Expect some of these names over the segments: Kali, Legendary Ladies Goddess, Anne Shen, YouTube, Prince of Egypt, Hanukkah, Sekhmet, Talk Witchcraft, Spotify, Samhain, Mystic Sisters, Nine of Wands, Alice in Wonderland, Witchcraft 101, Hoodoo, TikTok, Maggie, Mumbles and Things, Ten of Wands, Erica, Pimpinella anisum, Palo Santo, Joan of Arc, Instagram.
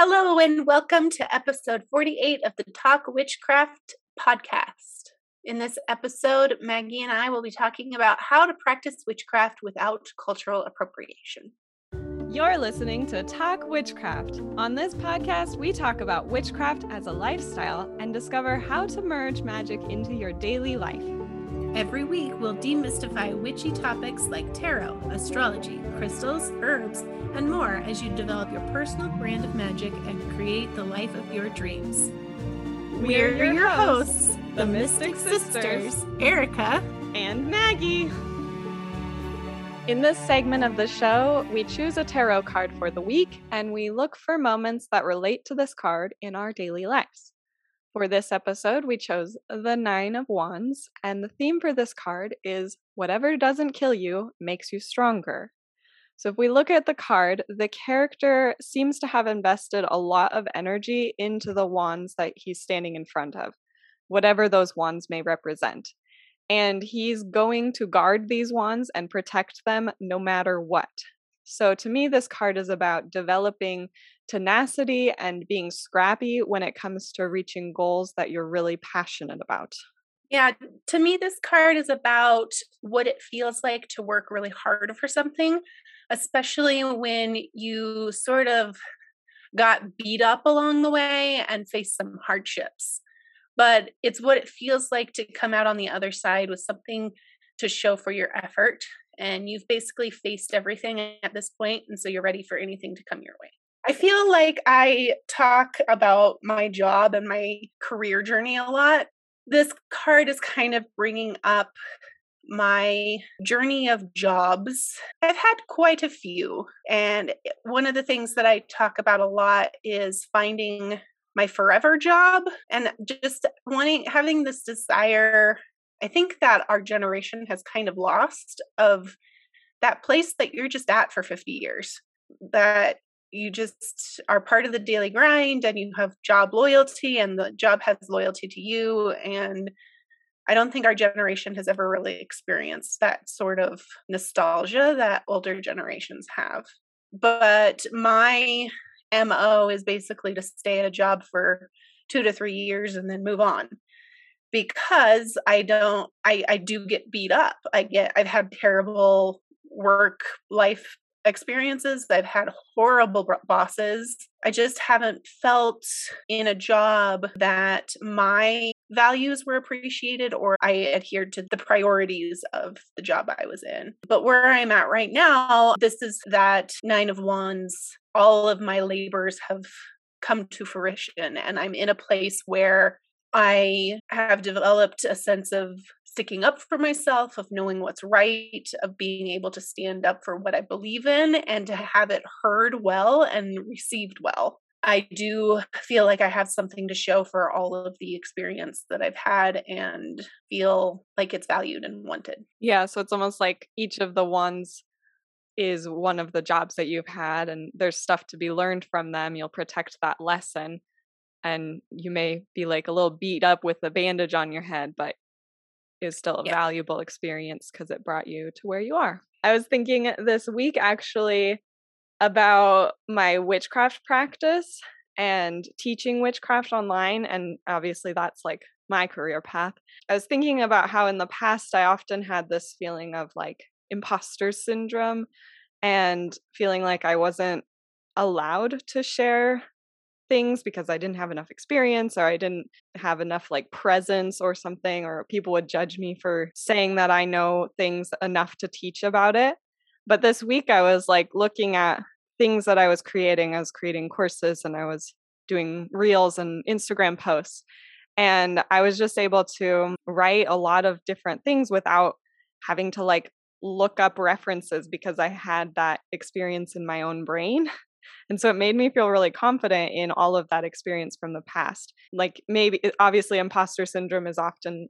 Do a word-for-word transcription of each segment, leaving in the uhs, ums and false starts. Hello and welcome to episode forty-eight of the Talk Witchcraft podcast. In this episode, Maggie and I will be talking about how to practice witchcraft without cultural appropriation. You're listening to Talk Witchcraft. On this podcast, we talk about witchcraft as a lifestyle and discover how to merge magic into your daily life. Every week, we'll demystify witchy topics like tarot, astrology, crystals, herbs, and more as you develop your personal brand of magic and create the life of your dreams. We're, We're your, your hosts, hosts, the Mystic Sisters, Sisters, Erica and Maggie. In this segment of the show, we choose a tarot card for the week, and we look for moments that relate to this card in our daily lives. For this episode, we chose the Nine of Wands, and the theme for this card is whatever doesn't kill you makes you stronger. So if we look at the card, the character seems to have invested a lot of energy into the wands that he's standing in front of, whatever those wands may represent. And he's going to guard these wands and protect them no matter what. So to me, this card is about developing tenacity and being scrappy when it comes to reaching goals that you're really passionate about. Yeah, to me, this card is about what it feels like to work really hard for something, especially when you sort of got beat up along the way and faced some hardships. But it's what it feels like to come out on the other side with something to show for your effort. And you've basically faced everything at this point, and so you're ready for anything to come your way. I feel like I talk about my job and my career journey a lot. This card is kind of bringing up my journey of jobs. I've had quite a few, and one of the things that I talk about a lot is finding my forever job and just wanting, having this desire, I think that our generation has kind of lost, of that place that you're just at for fifty years, that you just are part of the daily grind and you have job loyalty and the job has loyalty to you. And I don't think our generation has ever really experienced that sort of nostalgia that older generations have. But my M O is basically to stay at a job for two to three years and then move on, because I don't, I, I do get beat up. I get, I've had terrible work life experiences. I've had horrible bosses. I just haven't felt in a job that my values were appreciated or I adhered to the priorities of the job I was in. But where I'm at right now, this is that Nine of Wands. All of my labors have come to fruition, and I'm in a place where I have developed a sense of sticking up for myself, of knowing what's right, of being able to stand up for what I believe in and to have it heard well and received well. I do feel like I have something to show for all of the experience that I've had and feel like it's valued and wanted. Yeah, so it's almost like each of the ones is one of the jobs that you've had, and there's stuff to be learned from them. You'll protect that lesson. And you may be like a little beat up with a bandage on your head, but it was still a yeah. valuable experience because it brought you to where you are. I was thinking this week actually about my witchcraft practice and teaching witchcraft online. And obviously that's like my career path. I was thinking about how in the past I often had this feeling of like imposter syndrome and feeling like I wasn't allowed to share things because I didn't have enough experience or I didn't have enough like presence or something, or people would judge me for saying that I know things enough to teach about it. But this week I was like looking at things that I was creating. I was creating courses and I was doing reels and Instagram posts. And I was just able to write a lot of different things without having to like look up references because I had that experience in my own brain. And so it made me feel really confident in all of that experience from the past. Like maybe, obviously, imposter syndrome is often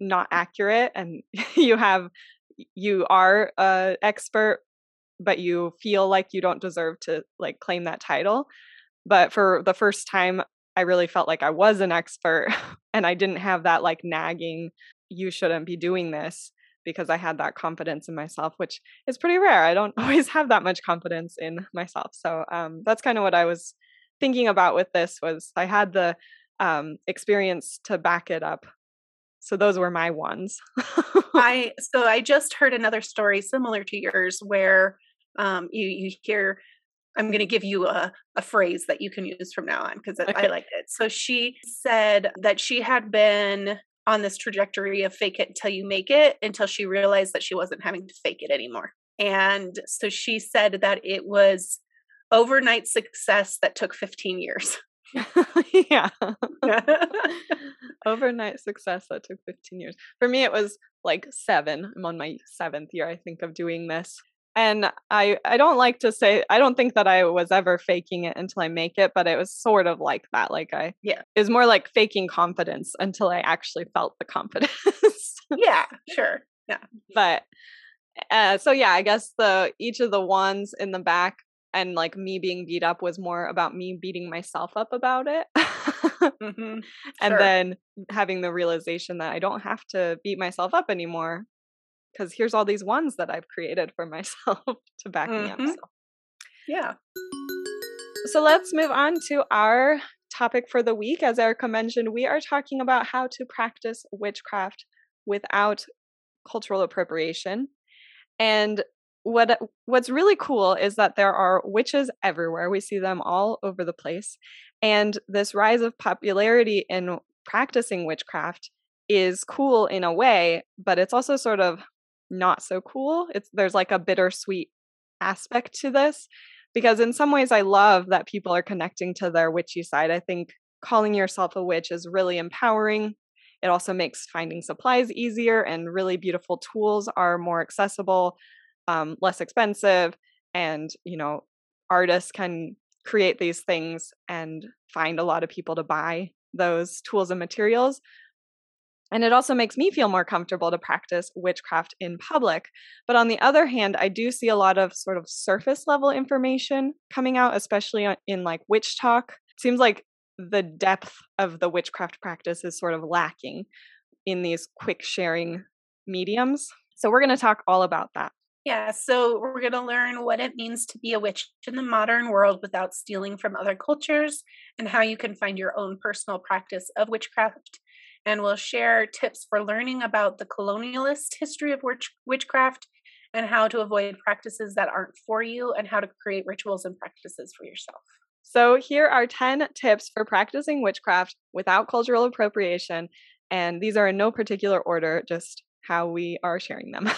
not accurate, and you have, you are an expert, but you feel like you don't deserve to like claim that title. But for the first time, I really felt like I was an expert, and I didn't have that like nagging, you shouldn't be doing this, because I had that confidence in myself, which is pretty rare. I don't always have that much confidence in myself. So um, that's kind of what I was thinking about with this was I had the um, experience to back it up. So those were my ones. I so I just heard another story similar to yours where um, you you hear, I'm going to give you a, a phrase that you can use from now on because okay. I, I liked it. So she said that she had been on this trajectory of fake it until you make it until she realized that she wasn't having to fake it anymore. And so she said that it was overnight success that took fifteen years. Yeah. Overnight success that took fifteen years. For me, it was like seven. I'm on my seventh year, I think, of doing this. And I, I don't like to say, I don't think that I was ever faking it until I make it, but it was sort of like that. Like I, yeah, it was more like faking confidence until I actually felt the confidence. Yeah, sure. Yeah. But uh, so, yeah, I guess the, each of the ones in the back and like me being beat up was more about me beating myself up about it. Mm-hmm. And sure. Then having the realization that I don't have to beat myself up anymore. Because here's all these ones that I've created for myself to back mm-hmm. me up. So. Yeah. So let's move on to our topic for the week. As Erica mentioned, we are talking about how to practice witchcraft without cultural appropriation. And what what's really cool is that there are witches everywhere. We see them all over the place. And this rise of popularity in practicing witchcraft is cool in a way, but it's also sort of not so cool. It's there's like a bittersweet aspect to this, because in some ways I love that people are connecting to their witchy side. I think calling yourself a witch is really empowering. It also makes finding supplies easier, and really beautiful tools are more accessible, um, less expensive, and you know, artists can create these things and find a lot of people to buy those tools and materials. And it also makes me feel more comfortable to practice witchcraft in public. But on the other hand, I do see a lot of sort of surface level information coming out, especially in like witch talk. It seems like the depth of the witchcraft practice is sort of lacking in these quick sharing mediums. So we're going to talk all about that. Yeah, so we're going to learn what it means to be a witch in the modern world without stealing from other cultures, and how you can find your own personal practice of witchcraft. And we'll share tips for learning about the colonialist history of witch- witchcraft and how to avoid practices that aren't for you, and how to create rituals and practices for yourself. So here are ten tips for practicing witchcraft without cultural appropriation. And these are in no particular order, just how we are sharing them.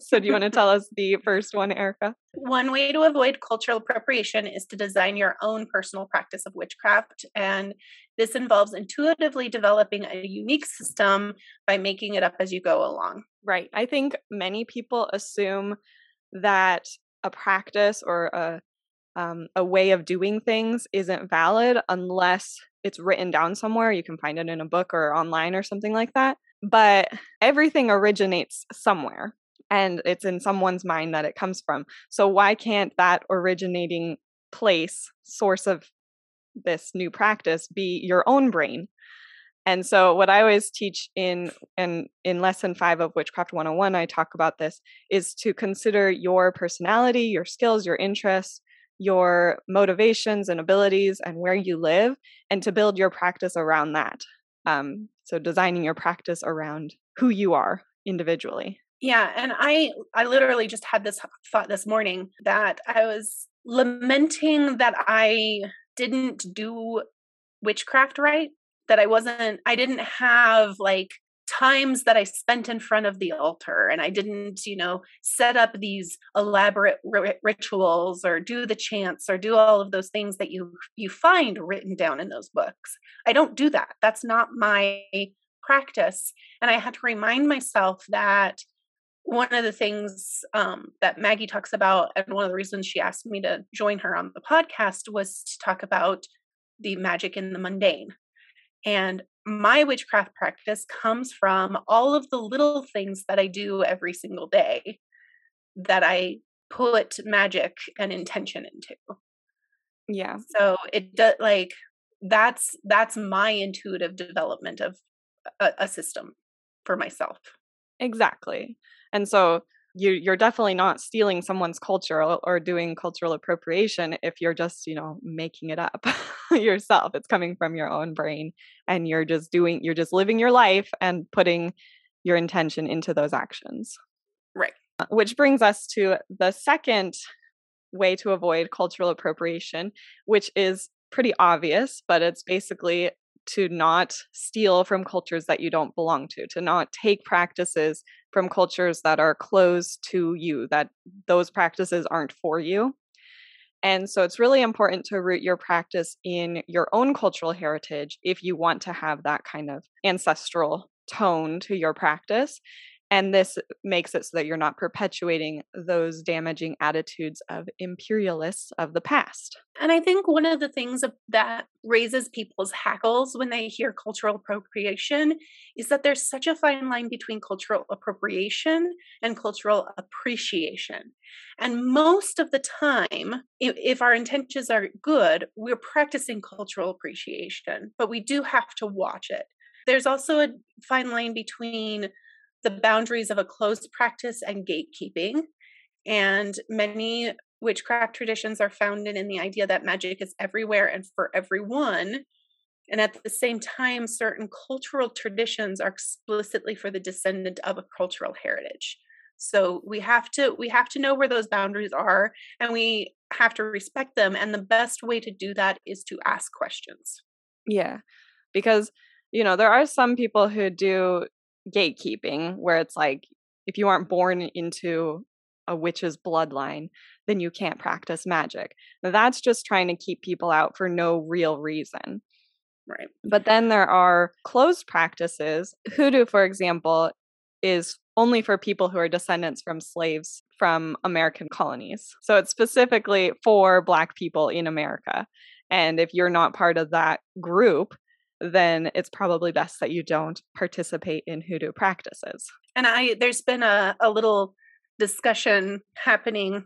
So do you want to tell us the first one, Erica? One way to avoid cultural appropriation is to design your own personal practice of witchcraft. And this involves intuitively developing a unique system by making it up as you go along. Right. I think many people assume that a practice or a um, a way of doing things isn't valid unless it's written down somewhere. You can find it in a book or online or something like that. But everything originates somewhere, and it's in someone's mind that it comes from. So why can't that originating place, source of this new practice, be your own brain? And so what I always teach in, in, in lesson five of Witchcraft one oh one, I talk about this, is to consider your personality, your skills, your interests, your motivations and abilities, and where you live, and to build your practice around that. Um, so designing your practice around who you are individually. Yeah. And I, I literally just had this thought this morning that I was lamenting that I didn't do witchcraft right, that I wasn't, I didn't have like times that I spent in front of the altar, and I didn't, you know, set up these elaborate r- rituals or do the chants or do all of those things that you, you find written down in those books. I don't do that. That's not my practice. And I had to remind myself that one of the things um, that Maggie talks about, and one of the reasons she asked me to join her on the podcast, was to talk about the magic in the mundane. And my witchcraft practice comes from all of the little things that I do every single day that I put magic and intention into. Yeah. So it does, like, that's, that's my intuitive development of a, a system for myself. Exactly. And so you, you're definitely not stealing someone's culture or doing cultural appropriation if you're just, you know, making it up yourself. It's coming from your own brain, and you're just doing, you're just living your life and putting your intention into those actions. Right. Which brings us to the second way to avoid cultural appropriation, which is pretty obvious, but it's basically to not steal from cultures that you don't belong to, to not take practices from cultures that are closed to you, that those practices aren't for you. And so it's really important to root your practice in your own cultural heritage if you want to have that kind of ancestral tone to your practice. And this makes it so that you're not perpetuating those damaging attitudes of imperialists of the past. And I think one of the things that raises people's hackles when they hear cultural appropriation is that there's such a fine line between cultural appropriation and cultural appreciation. And most of the time, if our intentions are good, we're practicing cultural appreciation, but we do have to watch it. There's also a fine line between the boundaries of a closed practice and gatekeeping. And many witchcraft traditions are founded in the idea that magic is everywhere and for everyone. And at the same time, certain cultural traditions are explicitly for the descendant of a cultural heritage. So we have to, we have to know where those boundaries are, and we have to respect them. And the best way to do that is to ask questions. Yeah, because, you know, there are some people who do gatekeeping, where it's like, if you aren't born into a witch's bloodline, then you can't practice magic. Now, that's just trying to keep people out for no real reason. Right. But then there are closed practices. Hoodoo, for example, is only for people who are descendants from slaves from American colonies. So it's specifically for Black people in America. And if you're not part of that group, then it's probably best that you don't participate in hoodoo practices. And I, there's been a, a little discussion happening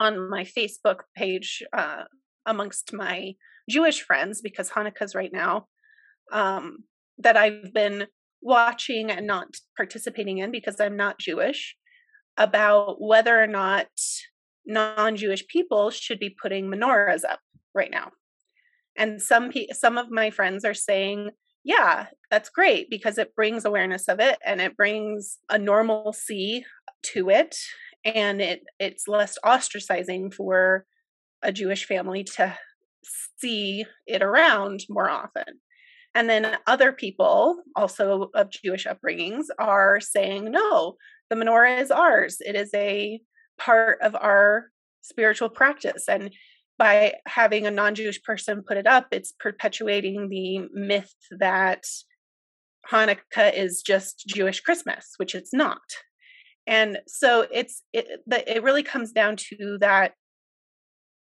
on my Facebook page uh, amongst my Jewish friends, because Hanukkah's right now, um, that I've been watching and not participating in because I'm not Jewish, about whether or not non-Jewish people should be putting menorahs up right now. And some pe- some of my friends are saying, yeah, that's great, because it brings awareness of it, and it brings a normalcy to it, and it it's less ostracizing for a Jewish family to see it around more often. And then other people, also of Jewish upbringings, are saying, no, the menorah is ours. It is a part of our spiritual practice. And by having a non-Jewish person put it up, it's perpetuating the myth that Hanukkah is just Jewish Christmas, which it's not. And so it's it, it really comes down to that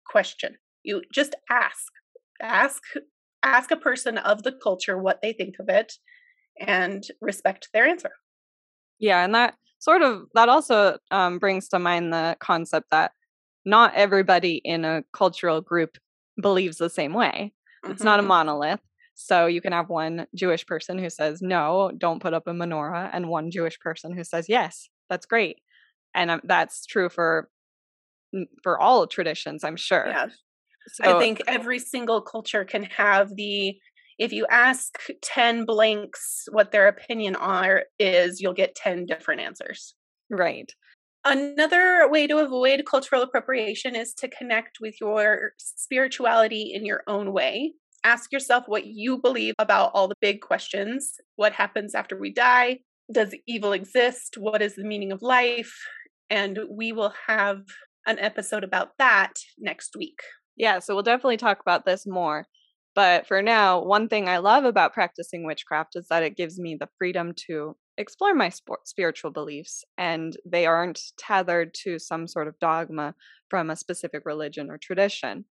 question. You just ask, ask, ask a person of the culture what they think of it, and respect their answer. Yeah, and that sort of that also um, brings to mind the concept that not everybody in a cultural group believes the same way. It's mm-hmm. not a monolith. So you can have one Jewish person who says, no, don't put up a menorah, and one Jewish person who says, yes, that's great. And um, that's true for for all traditions, I'm sure. Yeah. So, I think every single culture can have the, if you ask ten blanks what their opinion are is, you'll get ten different answers. Right. Another way to avoid cultural appropriation is to connect with your spirituality in your own way. Ask yourself what you believe about all the big questions. What happens after we die? Does evil exist? What is the meaning of life? And we will have an episode about that next week. Yeah, so we'll definitely talk about this more. But for now, one thing I love about practicing witchcraft is that it gives me the freedom to explore my sport, spiritual beliefs, and they aren't tethered to some sort of dogma from a specific religion or tradition.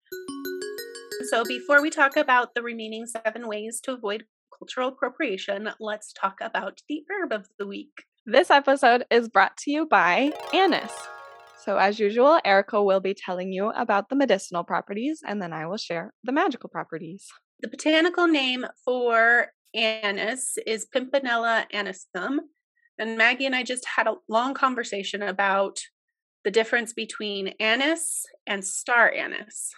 So before we talk about the remaining seven ways to avoid cultural appropriation, let's talk about the herb of the week. This episode is brought to you by anise. So as usual, Erica will be telling you about the medicinal properties, and then I will share the magical properties. The botanical name for anise is Pimpinella anisum, And Maggie and I just had a long conversation about the difference between anise and star anise.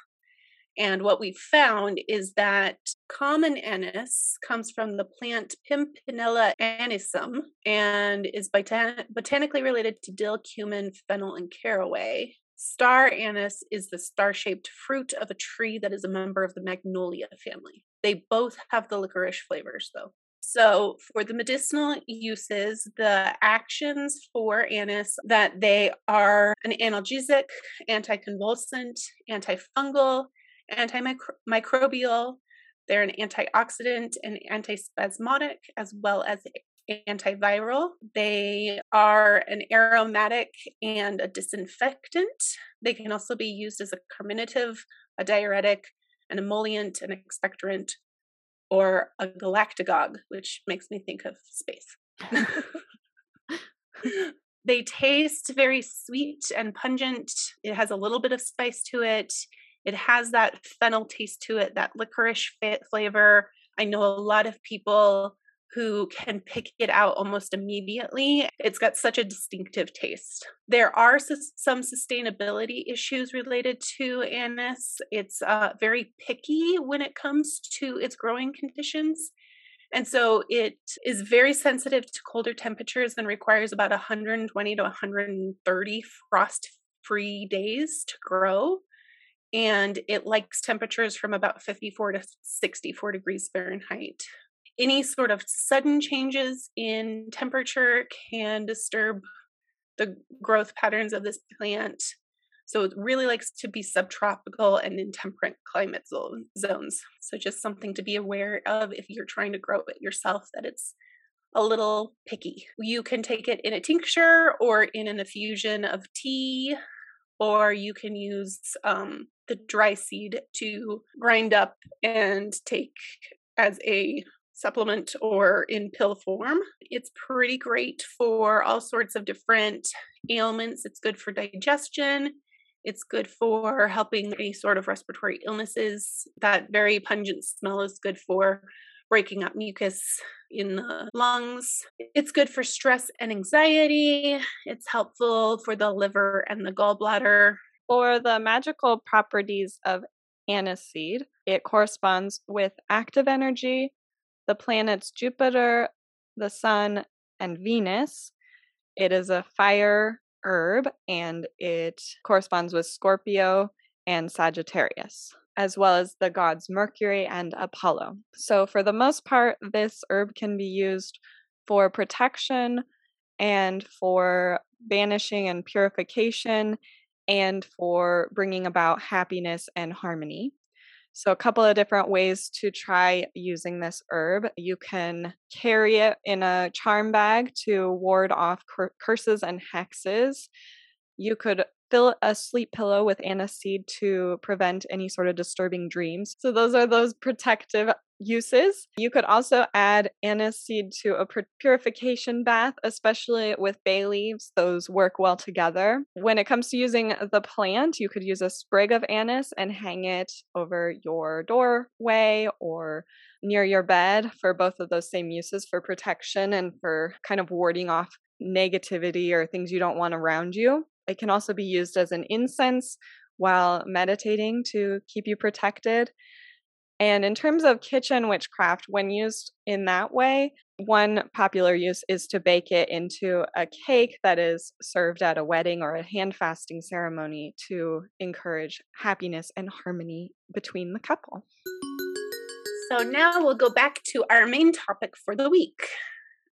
And what we found is that common anise comes from the plant Pimpinella anisum and is botan- botanically related to dill, cumin, fennel, and caraway. Star anise is the star-shaped fruit of a tree that is a member of the magnolia family. They both have the licorice flavors, though. So for the medicinal uses, the actions for anise, that they are an analgesic, anticonvulsant, antifungal, antimicrobial, they're an antioxidant and antispasmodic, as well as antiviral. They are an aromatic and a disinfectant. They can also be used as a carminative, a diuretic, an emollient, an expectorant, or a galactagogue, which makes me think of space. They taste very sweet and pungent. It has a little bit of spice to it. It has that fennel taste to it, that licorice flavor. I know a lot of people who can pick it out almost immediately. It's got such a distinctive taste. There are sus- some sustainability issues related to anise. It's uh, very picky when it comes to its growing conditions. And so it is very sensitive to colder temperatures and requires about one hundred twenty to one hundred thirty frost-free days to grow. And it likes temperatures from about fifty-four to sixty-four degrees Fahrenheit. Any sort of sudden changes in temperature can disturb the growth patterns of this plant. So it really likes to be subtropical and in temperate climate zone, zones. So just something to be aware of if you're trying to grow it yourself, that it's a little picky. You can take it in a tincture or in an infusion of tea, or you can use um, the dry seed to grind up and take as a supplement or in pill form. It's pretty great for all sorts of different ailments. It's good for digestion. It's good for helping any sort of respiratory illnesses. That very pungent smell is good for breaking up mucus in the lungs. It's good for stress and anxiety. It's helpful for the liver and the gallbladder. For the magical properties of anise seed, it corresponds with active energy, the planets Jupiter, the Sun, and Venus. It is a fire herb, and it corresponds with Scorpio and Sagittarius, as well as the gods Mercury and Apollo. So for the most part, this herb can be used for protection and for banishing and purification and for bringing about happiness and harmony. So a couple of different ways to try using this herb. You can carry it in a charm bag to ward off cur- curses and hexes. You could fill a sleep pillow with anise seed to prevent any sort of disturbing dreams. So those are those protective uses. You could also add anise seed to a purification bath, especially with bay leaves. Those work well together. When it comes to using the plant, you could use a sprig of anise and hang it over your doorway or near your bed for both of those same uses, for protection and for kind of warding off negativity or things you don't want around you. It can also be used as an incense while meditating to keep you protected. And in terms of kitchen witchcraft, when used in that way, one popular use is to bake it into a cake that is served at a wedding or a hand fasting ceremony to encourage happiness and harmony between the couple. So now we'll go back to our main topic for the week.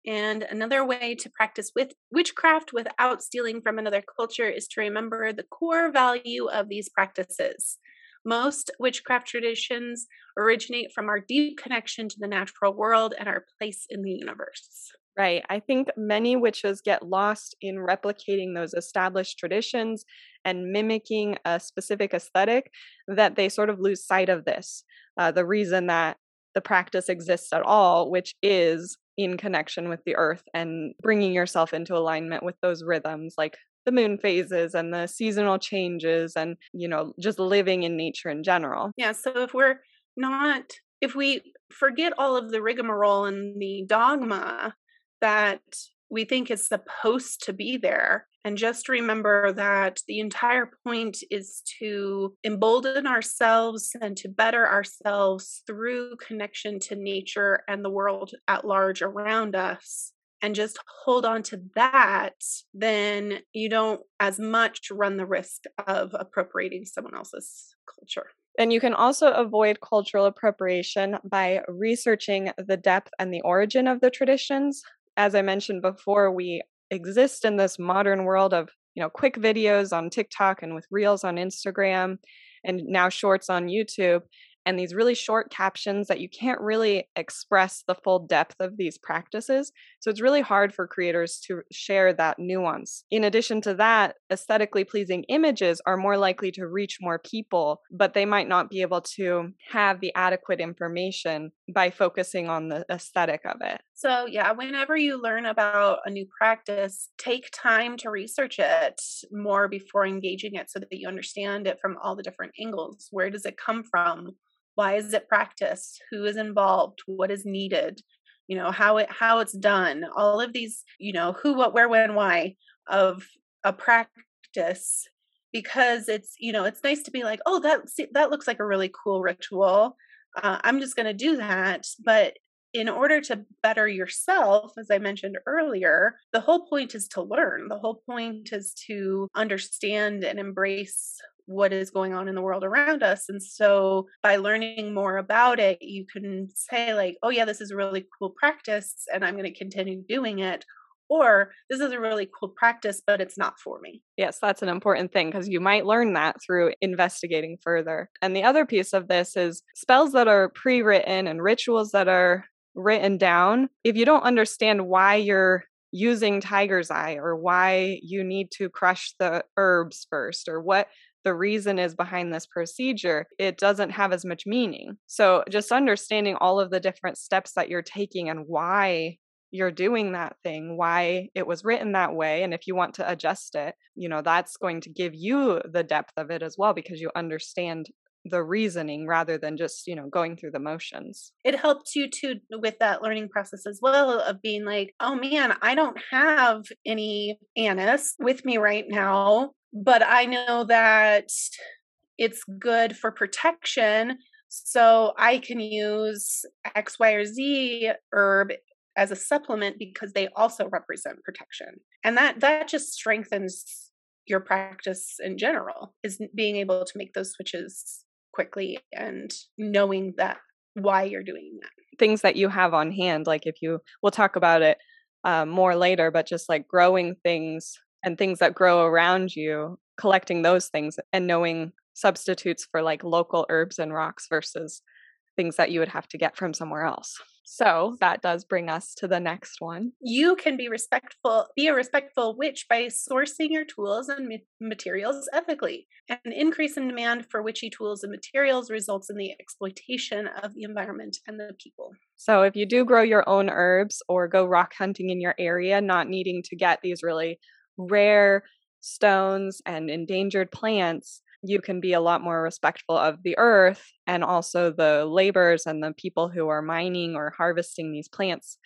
And another way to practice with witchcraft without stealing from another culture is to remember the core value of these practices. Most witchcraft traditions originate from our deep connection to the natural world and our place in the universe. Right. I think many witches get lost in replicating those established traditions and mimicking a specific aesthetic that they sort of lose sight of this, uh, the reason that the practice exists at all, which is in connection with the earth and bringing yourself into alignment with those rhythms, like the moon phases and the seasonal changes and, you know, just living in nature in general. Yeah. So if we're not, if we forget all of the rigmarole and the dogma that we think is supposed to be there. And just remember that the entire point is to embolden ourselves and to better ourselves through connection to nature and the world at large around us. And just hold on to that, then you don't as much run the risk of appropriating someone else's culture. And you can also avoid cultural appropriation by researching the depth and the origin of the traditions. As I mentioned before, we exist in this modern world of, you know, quick videos on TikTok and with reels on Instagram and now shorts on YouTube. And these really short captions that you can't really express the full depth of these practices. So it's really hard for creators to share that nuance. In addition to that, aesthetically pleasing images are more likely to reach more people, but they might not be able to have the adequate information by focusing on the aesthetic of it. So yeah, whenever you learn about a new practice, take time to research it more before engaging it so that you understand it from all the different angles. Where does it come from? Why is it practiced? Who is involved? What is needed? You know, how it, how it's done. All of these, you know, who, what, where, when, why of a practice, because it's, you know, it's nice to be like, oh, that, that looks like a really cool ritual. Uh, I'm just going to do that. But in order to better yourself, as I mentioned earlier, the whole point is to learn. The whole point is to understand and embrace what is going on in the world around us. And so by learning more about it, you can say like, oh yeah, this is a really cool practice and I'm going to continue doing it. Or this is a really cool practice, but it's not for me. Yes, that's an important thing because you might learn that through investigating further. And the other piece of this is spells that are pre-written and rituals that are written down. If you don't understand why you're using tiger's eye or why you need to crush the herbs first or what the reason is behind this procedure, it doesn't have as much meaning. So just understanding all of the different steps that you're taking and why you're doing that thing, why it was written that way. And if you want to adjust it, you know, that's going to give you the depth of it as well, because you understand the reasoning rather than just, you know, going through the motions. It helps you too with that learning process as well of being like, oh man, I don't have any anise with me right now. But I know that it's good for protection, so I can use X, Y, or Z herb as a supplement because they also represent protection. And that that just strengthens your practice in general, is being able to make those switches quickly and knowing that why you're doing that. Things that you have on hand, like if you, we'll talk about it uh, more later, but just like growing things and things that grow around you, collecting those things and knowing substitutes for like local herbs and rocks versus things that you would have to get from somewhere else. So that does bring us to the next one. You can be respectful, be a respectful witch by sourcing your tools and materials ethically. An increase in demand for witchy tools and materials results in the exploitation of the environment and the people. So if you do grow your own herbs or go rock hunting in your area, not needing to get these really rare stones and endangered plants, you can be a lot more respectful of the earth and also the laborers and the people who are mining or harvesting these plants.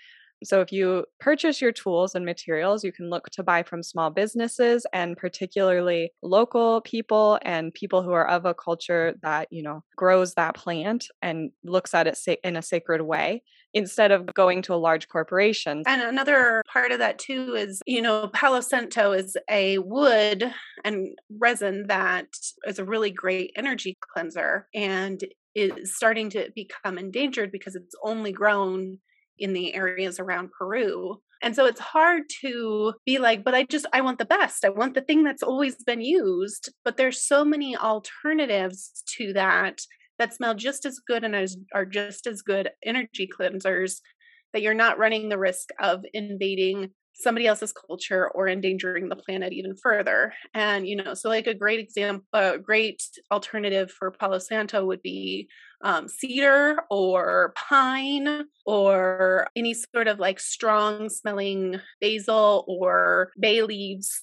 So if you purchase your tools and materials, you can look to buy from small businesses and particularly local people and people who are of a culture that, you know, grows that plant and looks at it in a sacred way, instead of going to a large corporation. And another part of that too is, you know, Palo Santo is a wood and resin that is a really great energy cleanser and is starting to become endangered because it's only grown in the areas around Peru. And so it's hard to be like, but I just, I want the best. I want the thing that's always been used. But there's so many alternatives to that that smell just as good and as, are just as good energy cleansers that you're not running the risk of invading somebody else's culture or endangering the planet even further. And, you know, so like a great example, a great alternative for Palo Santo would be um, cedar or pine or any sort of like strong smelling basil or bay leaves.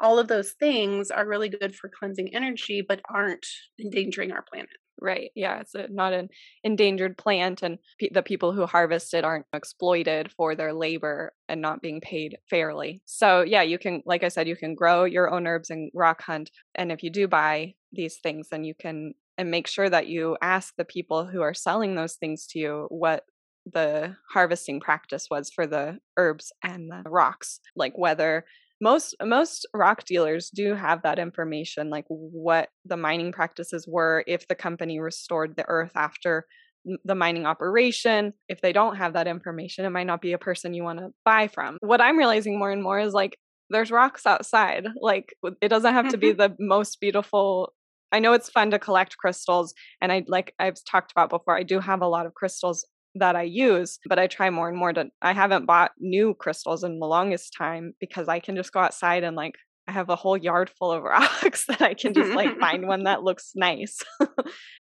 All of those things are really good for cleansing energy, but aren't endangering our planet. Right. Yeah. It's not an endangered plant, and pe- the people who harvest it aren't exploited for their labor and not being paid fairly. So yeah, you can, like I said, you can grow your own herbs and rock hunt. And if you do buy these things, then you can, and make sure that you ask the people who are selling those things to you what the harvesting practice was for the herbs and the rocks, like whether Most most rock dealers do have that information, like what the mining practices were, if the company restored the earth after the mining operation. If they don't have that information, it might not be a person you want to buy from. What I'm realizing more and more is like, there's rocks outside. Like it doesn't have to be the most beautiful. I know it's fun to collect crystals. And I like I've talked about before, I do have a lot of crystals that I use, but I try more and more to, I haven't bought new crystals in the longest time because I can just go outside and like, I have a whole yard full of rocks that I can just like find one that looks nice.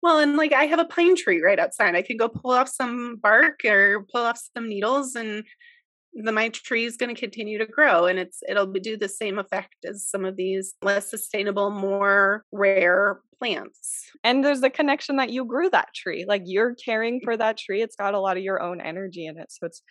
Well, and like, I have a pine tree right outside. I could go pull off some bark or pull off some needles, and the, my tree is going to continue to grow, and it's, it'll do the same effect as some of these less sustainable, more rare plants. And there's a connection that you grew that tree. Like you're caring for that tree. It's got a lot of your own energy in it. So it's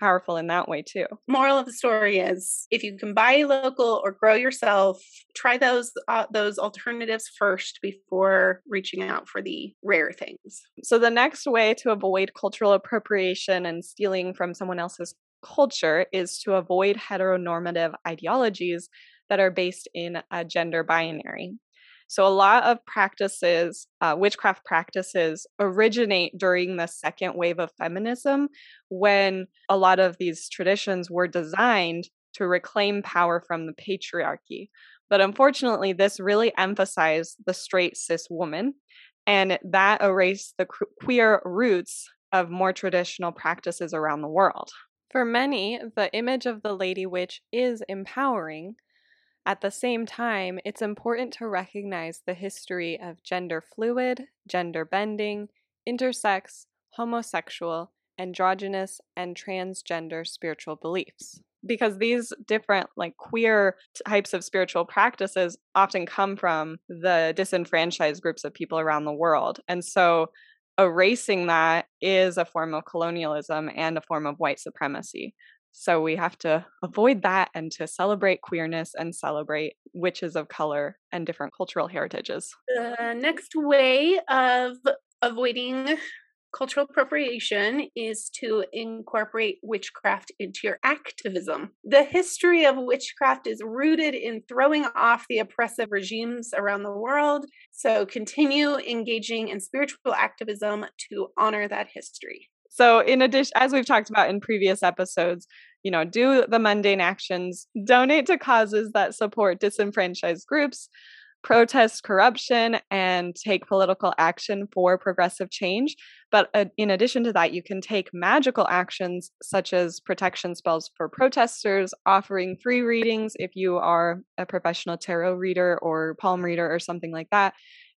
powerful in that way too. Moral of the story is if you can buy local or grow yourself, try those uh, those alternatives first before reaching out for the rare things. So the next way to avoid cultural appropriation and stealing from someone else's culture is to avoid heteronormative ideologies that are based in a gender binary. So a lot of practices, uh, witchcraft practices, originate during the second wave of feminism, when a lot of these traditions were designed to reclaim power from the patriarchy. But unfortunately, this really emphasized the straight cis woman, and that erased the queer roots of more traditional practices around the world. For many, the image of the lady witch is empowering. At the same time, it's important to recognize the history of gender fluid, gender bending, intersex, homosexual, androgynous, and transgender spiritual beliefs. Because these different like queer types of spiritual practices often come from the disenfranchised groups of people around the world. And so erasing that is a form of colonialism and a form of white supremacy. So we have to avoid that, and to celebrate queerness and celebrate witches of color and different cultural heritages. The next way of avoiding cultural appropriation is to incorporate witchcraft into your activism. The history of witchcraft is rooted in throwing off the oppressive regimes around the world. So continue engaging in spiritual activism to honor that history. So in addition, as we've talked about in previous episodes, you know, do the mundane actions, donate to causes that support disenfranchised groups, protest corruption, and take political action for progressive change. But uh, in addition to that, you can take magical actions such as protection spells for protesters, offering free readings if you are a professional tarot reader or palm reader or something like that,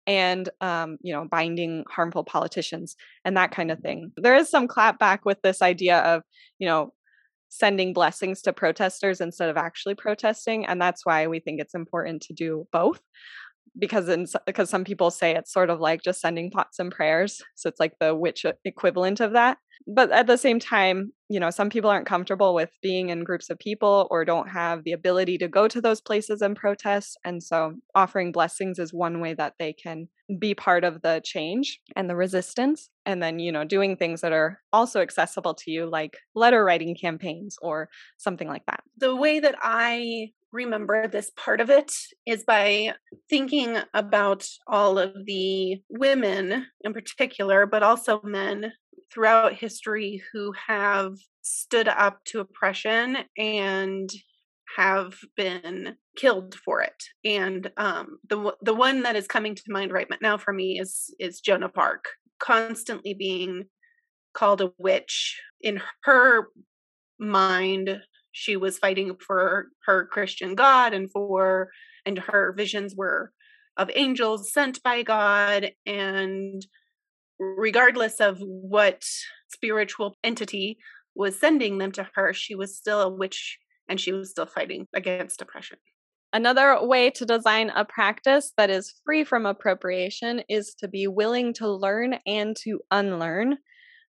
and, um, you know, binding harmful politicians and that kind of thing. There is some clapback with this idea of, you know, sending blessings to protesters instead of actually protesting. And that's why we think it's important to do both, because in, because some people say it's sort of like just sending pots and prayers. So it's like the witch equivalent of that. But at the same time, you know, some people aren't comfortable with being in groups of people or don't have the ability to go to those places and protest. And so offering blessings is one way that they can be part of the change and the resistance. And then, you know, doing things that are also accessible to you, like letter writing campaigns or something like that. The way that I remember this part of it is by thinking about all of the women in particular, but also men throughout history who have stood up to oppression and have been killed for it. And um, the the one that is coming to mind right now for me is is Joan of Arc, constantly being called a witch. In her mind, she was fighting for her Christian God, and for and her visions were of angels sent by God, and regardless of what spiritual entity was sending them to her, she was still a witch and she was still fighting against oppression. Another way to design a practice that is free from appropriation is to be willing to learn and to unlearn.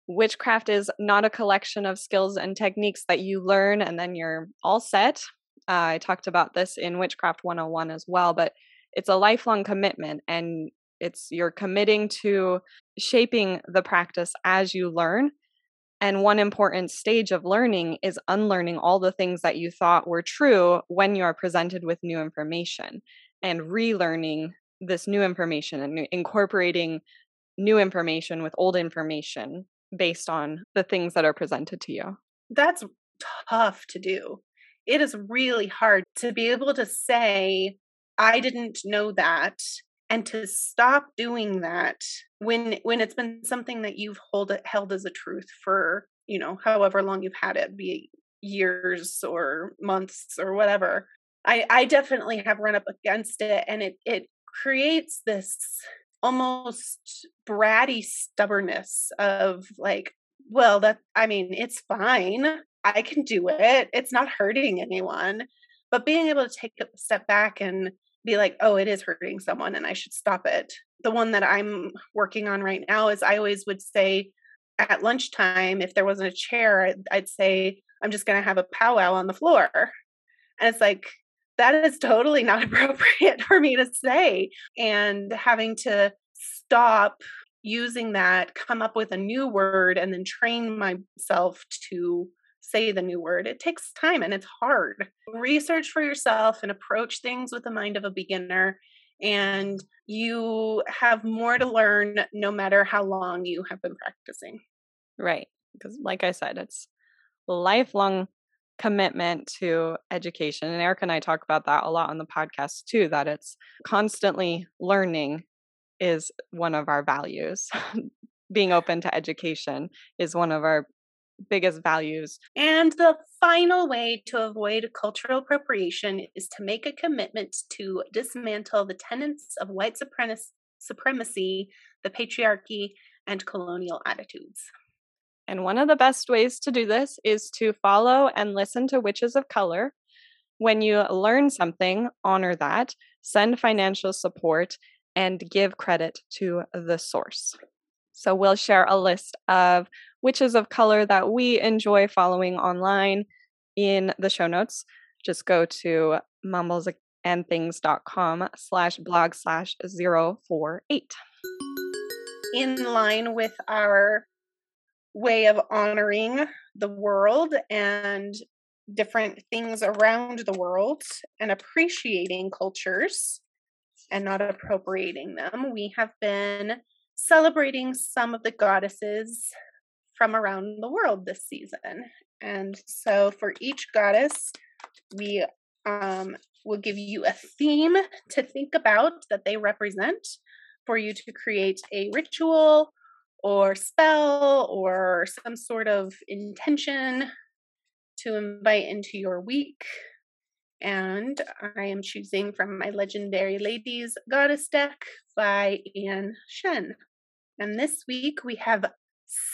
Witchcraft is not a collection of skills and techniques that you learn and then you're all set. Uh, I talked about this in Witchcraft one oh one as well, but it's a lifelong commitment, and it's you're committing to shaping the practice as you learn. And one important stage of learning is unlearning all the things that you thought were true when you are presented with new information, and relearning this new information and new, incorporating new information with old information based on the things that are presented to you. That's tough to do. It is really hard to be able to say, I didn't know that, and to stop doing that when when it's been something that you've hold, held as a truth for, you know, however long you've had it, be it years or months or whatever. I, I definitely have run up against it, and it it creates this almost bratty stubbornness of like, well, that, I mean, it's fine. I can do it. It's not hurting anyone. But being able to take a step back and be like, oh, it is hurting someone and I should stop it. The one that I'm working on right now is I always would say at lunchtime, if there wasn't a chair, I'd, I'd say, I'm just going to have a powwow on the floor. And it's like, that is totally not appropriate for me to say. And having to stop using that, come up with a new word, and then train myself to say the new word. It takes time and it's hard. Research for yourself and approach things with the mind of a beginner, and you have more to learn no matter how long you have been practicing. Right. Because like I said, it's lifelong commitment to education. And Erica and I talk about that a lot on the podcast too, that it's constantly learning is one of our values. Being open to education is one of our biggest values. And the final way to avoid cultural appropriation is to make a commitment to dismantle the tenets of white supremacy, the patriarchy, and colonial attitudes. And one of the best ways to do this is to follow and listen to witches of color. When you learn something, honor that, send financial support, and give credit to the source. So we'll share a list of witches of color that we enjoy following online in the show notes. Just go to mumblesandthings.com slash blog slash 048. In line with our way of honoring the world and different things around the world and appreciating cultures and not appropriating them, we have been celebrating some of the goddesses from around the world this season. And so for each goddess, we um, will give you a theme to think about that they represent for you to create a ritual or spell or some sort of intention to invite into your week. And I am choosing from my Legendary Ladies Goddess deck by Anne Shen. And this week we have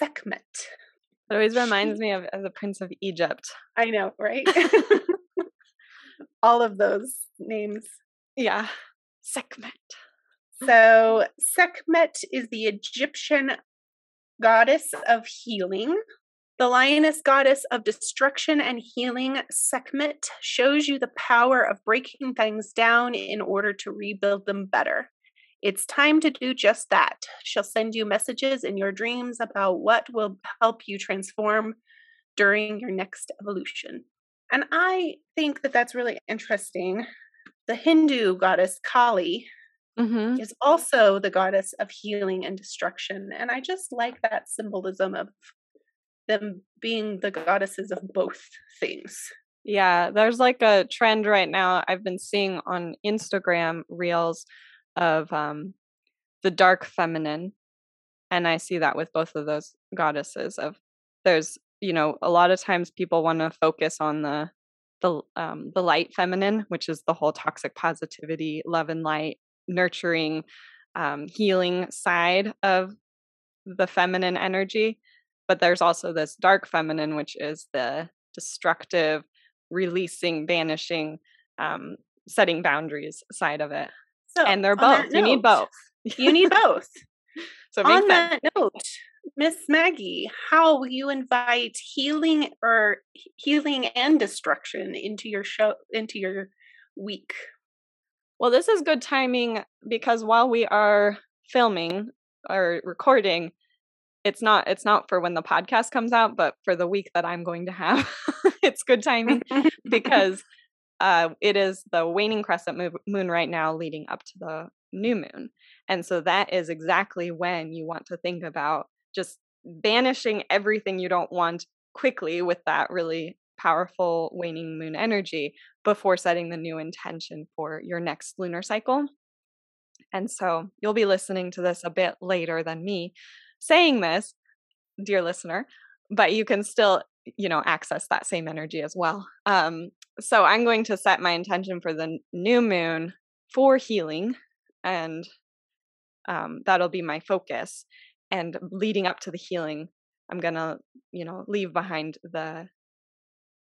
Sekhmet. It always reminds me of, of the Prince of Egypt. I know, right? All of those names. Yeah. Sekhmet. So Sekhmet is the Egyptian goddess of healing. The lioness goddess of destruction and healing, Sekhmet, shows you the power of breaking things down in order to rebuild them better. It's time to do just that. She'll send you messages in your dreams about what will help you transform during your next evolution. And I think that that's really interesting. The Hindu goddess Kali mm-hmm. is also the goddess of healing and destruction. And I just like that symbolism of them being the goddesses of both things. Yeah, there's like a trend right now I've been seeing on Instagram reels of um, the dark feminine. And I see that with both of those goddesses of there's, you know, a lot of times people want to focus on the, the, um, the light feminine, which is the whole toxic positivity, love and light, nurturing, um, healing side of the feminine energy. But there's also this dark feminine, which is the destructive, releasing, banishing, um, setting boundaries side of it. So, and they're both. You note, need both. You need both. So on sense. that note, Miss Maggie, how will you invite healing or healing and destruction into your show, into your week? Well, this is good timing because while we are filming or recording, it's not it's not for when the podcast comes out, but for the week that I'm going to have. It's good timing because uh, it is the waning crescent moon right now leading up to the new moon. And so that is exactly when you want to think about just banishing everything you don't want quickly with that really powerful waning moon energy before setting the new intention for your next lunar cycle. And so you'll be listening to this a bit later than me saying this, dear listener, but you can still, you know, access that same energy as well. Um, so I'm going to set my intention for the new moon for healing, and um, that'll be my focus. And leading up to the healing, I'm going to, you know, leave behind the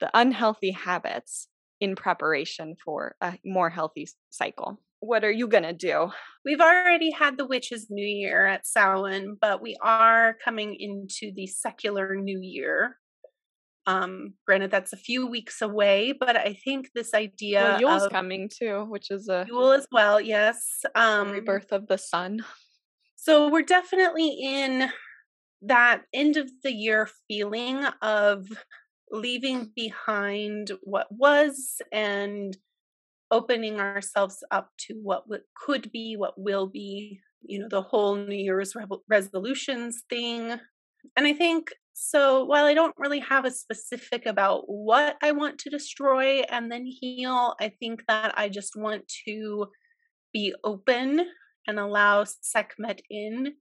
the unhealthy habits in preparation for a more healthy cycle. What are you going to do? We've already had the Witches' New Year at Samhain, but we are coming into the secular New Year. Um, granted, that's a few weeks away, but I think this idea well, Yule's of coming too, which is a Yule as well. Yes. Um, rebirth of the sun. So we're definitely in that end of the year feeling of leaving behind what was and opening ourselves up to what could be, what will be, you know, the whole New Year's resolutions thing. And I think, so while I don't really have a specific about what I want to destroy and then heal, I think that I just want to be open and allow Sekhmet in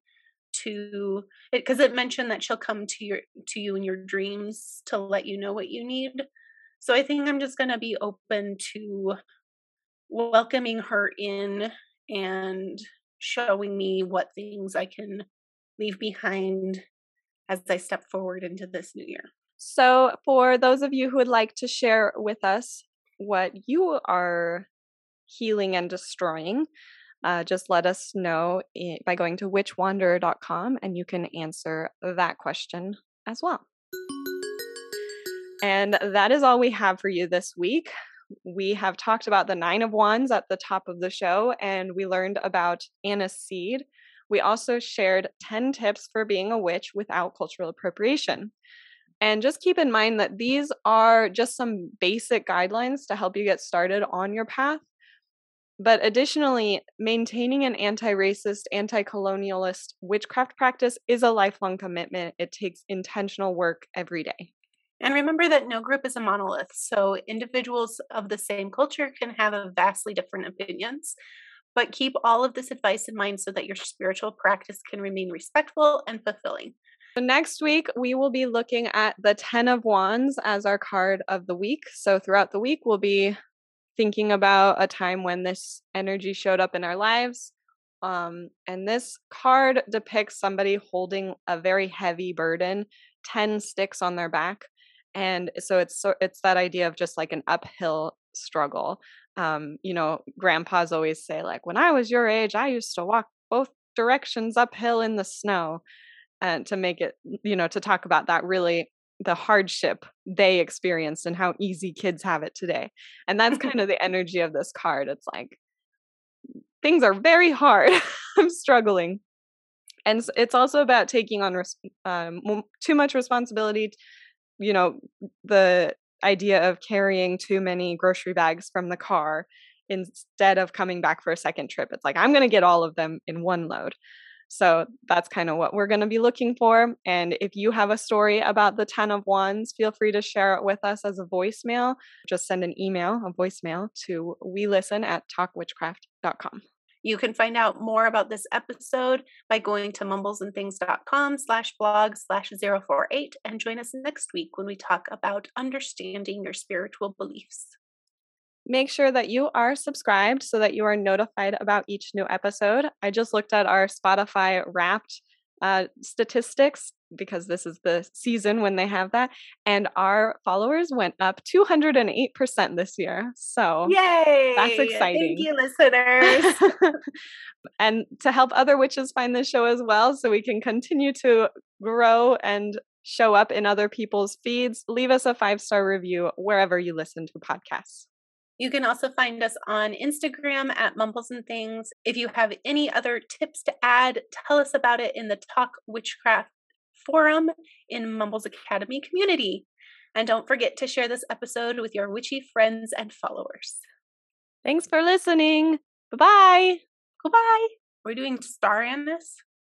to it, because it mentioned that she'll come to your to you in your dreams to let you know what you need. So I think I'm just going to be open to welcoming her in and showing me what things I can leave behind as I step forward into this new year. So for those of you who would like to share with us what you are healing and destroying, uh, just let us know by going to witch wanderer dot com, and you can answer that question as well. And that is all we have for you this week. We have talked about the Nine of Wands at the top of the show, and we learned about anise seed. We also shared ten tips for being a witch without cultural appropriation. And just keep in mind that these are just some basic guidelines to help you get started on your path. But additionally, maintaining an anti-racist, anti-colonialist witchcraft practice is a lifelong commitment. It takes intentional work every day. And remember that no group is a monolith, so individuals of the same culture can have a vastly different opinions. But keep all of this advice in mind so that your spiritual practice can remain respectful and fulfilling. So next week, we will be looking at the Ten of Wands as our card of the week. So throughout the week, we'll be thinking about a time when this energy showed up in our lives. Um, and this card depicts somebody holding a very heavy burden, ten sticks on their back. And so it's it's that idea of just like an uphill struggle. Um, you know, grandpas always say, like, when I was your age, I used to walk both directions uphill in the snow, and to make it, you know, to talk about that really the hardship they experienced and how easy kids have it today. And that's kind of the energy of this card. It's like, things are very hard. I'm struggling. And it's also about taking on res- um, too much responsibility. You know, the idea of carrying too many grocery bags from the car instead of coming back for a second trip. It's like, I'm going to get all of them in one load. So that's kind of what we're going to be looking for. And if you have a story about the Ten of Wands, feel free to share it with us as a voicemail. Just send an email, a voicemail to we listen at talk witchcraft dot com. You can find out more about this episode by going to mumblesandthings.com slash blog slash 048 and join us next week when we talk about understanding your spiritual beliefs. Make sure that you are subscribed so that you are notified about each new episode. I just looked at our Spotify Wrapped uh, statistics, because this is the season when they have that. And our followers went up two hundred eight percent this year. So yay! That's exciting. Thank you, listeners. And to help other witches find this show as well, so we can continue to grow and show up in other people's feeds, leave us a five-star review wherever you listen to podcasts. You can also find us on Instagram at Mumbles and Things. If you have any other tips to add, tell us about it in the Talk Witchcraft forum in Mumbles Academy community. And don't forget to share this episode with your witchy friends and followers. Thanks for listening. Bye-bye. Goodbye. Are we doing star in this?